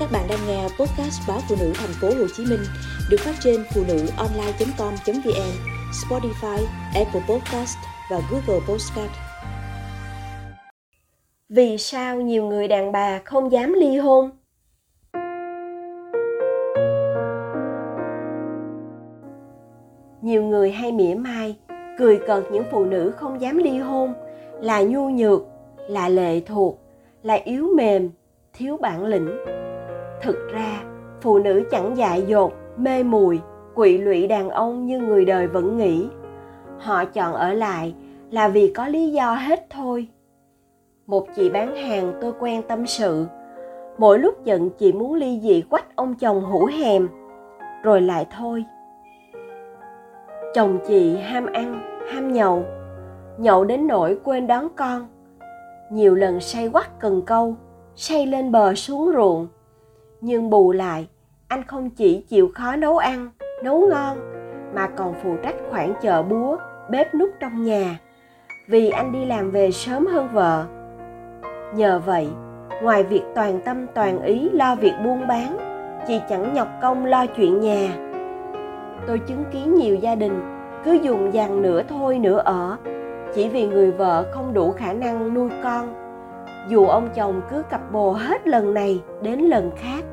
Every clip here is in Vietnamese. Các bạn đang nghe podcast báo Phụ Nữ Thành phố Hồ Chí Minh được phát trên phunuonline.com.vn, Spotify, Apple Podcast và Google Podcast. Vì sao nhiều người đàn bà không dám ly hôn? Nhiều người hay mỉa mai, cười cợt những phụ nữ không dám ly hôn là nhu nhược, là lệ thuộc, là yếu mềm, thiếu bản lĩnh. Thực ra, phụ nữ chẳng dại dột, mê muội, quỵ lụy đàn ông như người đời vẫn nghĩ. Họ chọn ở lại là vì có lý do hết thôi. Một chị bán hàng tôi quen tâm sự, mỗi lúc giận chị muốn ly dị quách ông chồng hủ hèm, rồi lại thôi. Chồng chị ham ăn, ham nhậu, nhậu đến nỗi quên đón con. Nhiều lần say quắt cần câu, say lên bờ xuống ruộng. Nhưng bù lại, anh không chỉ chịu khó nấu ăn, nấu ngon, mà còn phụ trách khoản chợ búa, bếp núc trong nhà, vì anh đi làm về sớm hơn vợ. Nhờ vậy, ngoài việc toàn tâm toàn ý lo việc buôn bán, chị chẳng nhọc công lo chuyện nhà. Tôi chứng kiến nhiều gia đình cứ dùng dằng nửa thôi nửa ở, chỉ vì người vợ không đủ khả năng nuôi con, dù ông chồng cứ cặp bồ hết lần này đến lần khác.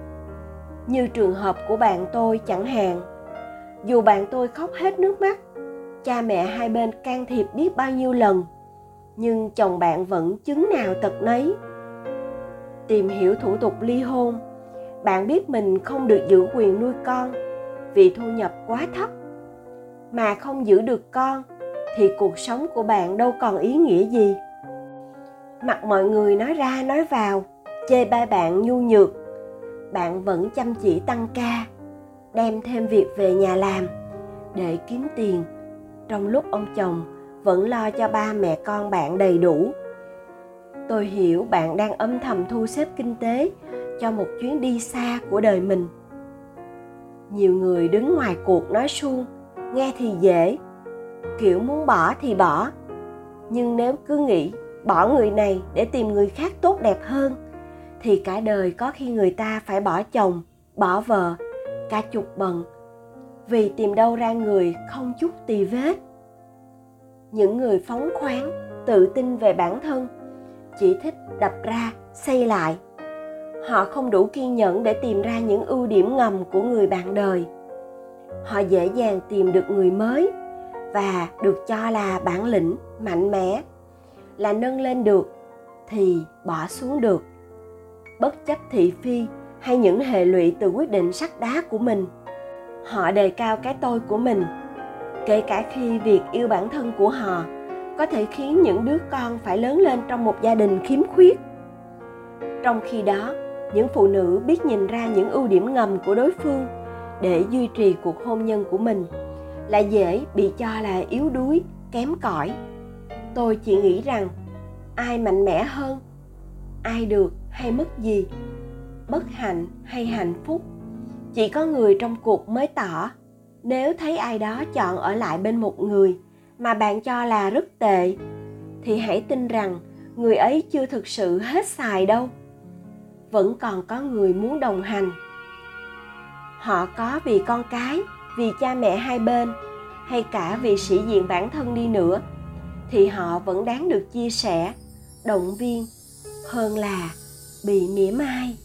Như trường hợp của bạn tôi chẳng hạn, dù bạn tôi khóc hết nước mắt, cha mẹ hai bên can thiệp biết bao nhiêu lần, nhưng chồng bạn vẫn chứng nào tật nấy. Tìm hiểu thủ tục ly hôn, bạn biết mình không được giữ quyền nuôi con vì thu nhập quá thấp, mà không giữ được con thì cuộc sống của bạn đâu còn ý nghĩa gì. Mặc mọi người nói ra nói vào, chê bai bạn nhu nhược, bạn vẫn chăm chỉ tăng ca, đem thêm việc về nhà làm để kiếm tiền, trong lúc ông chồng vẫn lo cho ba mẹ con bạn đầy đủ. Tôi hiểu bạn đang âm thầm thu xếp kinh tế cho một chuyến đi xa của đời mình. Nhiều người đứng ngoài cuộc nói suông, nghe thì dễ, kiểu muốn bỏ thì bỏ. Nhưng nếu cứ nghĩ bỏ người này để tìm người khác tốt đẹp hơn, thì cả đời có khi người ta phải bỏ chồng, bỏ vợ, cả chục bận, vì tìm đâu ra người không chút tì vết. Những người phóng khoáng, tự tin về bản thân, chỉ thích đập ra, xây lại. Họ không đủ kiên nhẫn để tìm ra những ưu điểm ngầm của người bạn đời. Họ dễ dàng tìm được người mới và được cho là bản lĩnh, mạnh mẽ, là nâng lên được thì bỏ xuống được, bất chấp thị phi hay những hệ lụy từ quyết định sắt đá của mình. Họ đề cao cái tôi của mình, kể cả khi việc yêu bản thân của họ có thể khiến những đứa con phải lớn lên trong một gia đình khiếm khuyết. Trong khi đó, những phụ nữ biết nhìn ra những ưu điểm ngầm của đối phương để duy trì cuộc hôn nhân của mình lại dễ bị cho là yếu đuối, kém cỏi. Tôi chỉ nghĩ rằng ai mạnh mẽ hơn, ai được hay mất gì, bất hạnh hay hạnh phúc, chỉ có người trong cuộc mới tỏ. Nếu thấy ai đó chọn ở lại bên một người mà bạn cho là rất tệ, thì hãy tin rằng người ấy chưa thực sự hết xài đâu. Vẫn còn có người muốn đồng hành. Họ có vì con cái, vì cha mẹ hai bên, hay cả vì sĩ diện bản thân đi nữa, thì họ vẫn đáng được chia sẻ, động viên hơn là bị mỉa mai.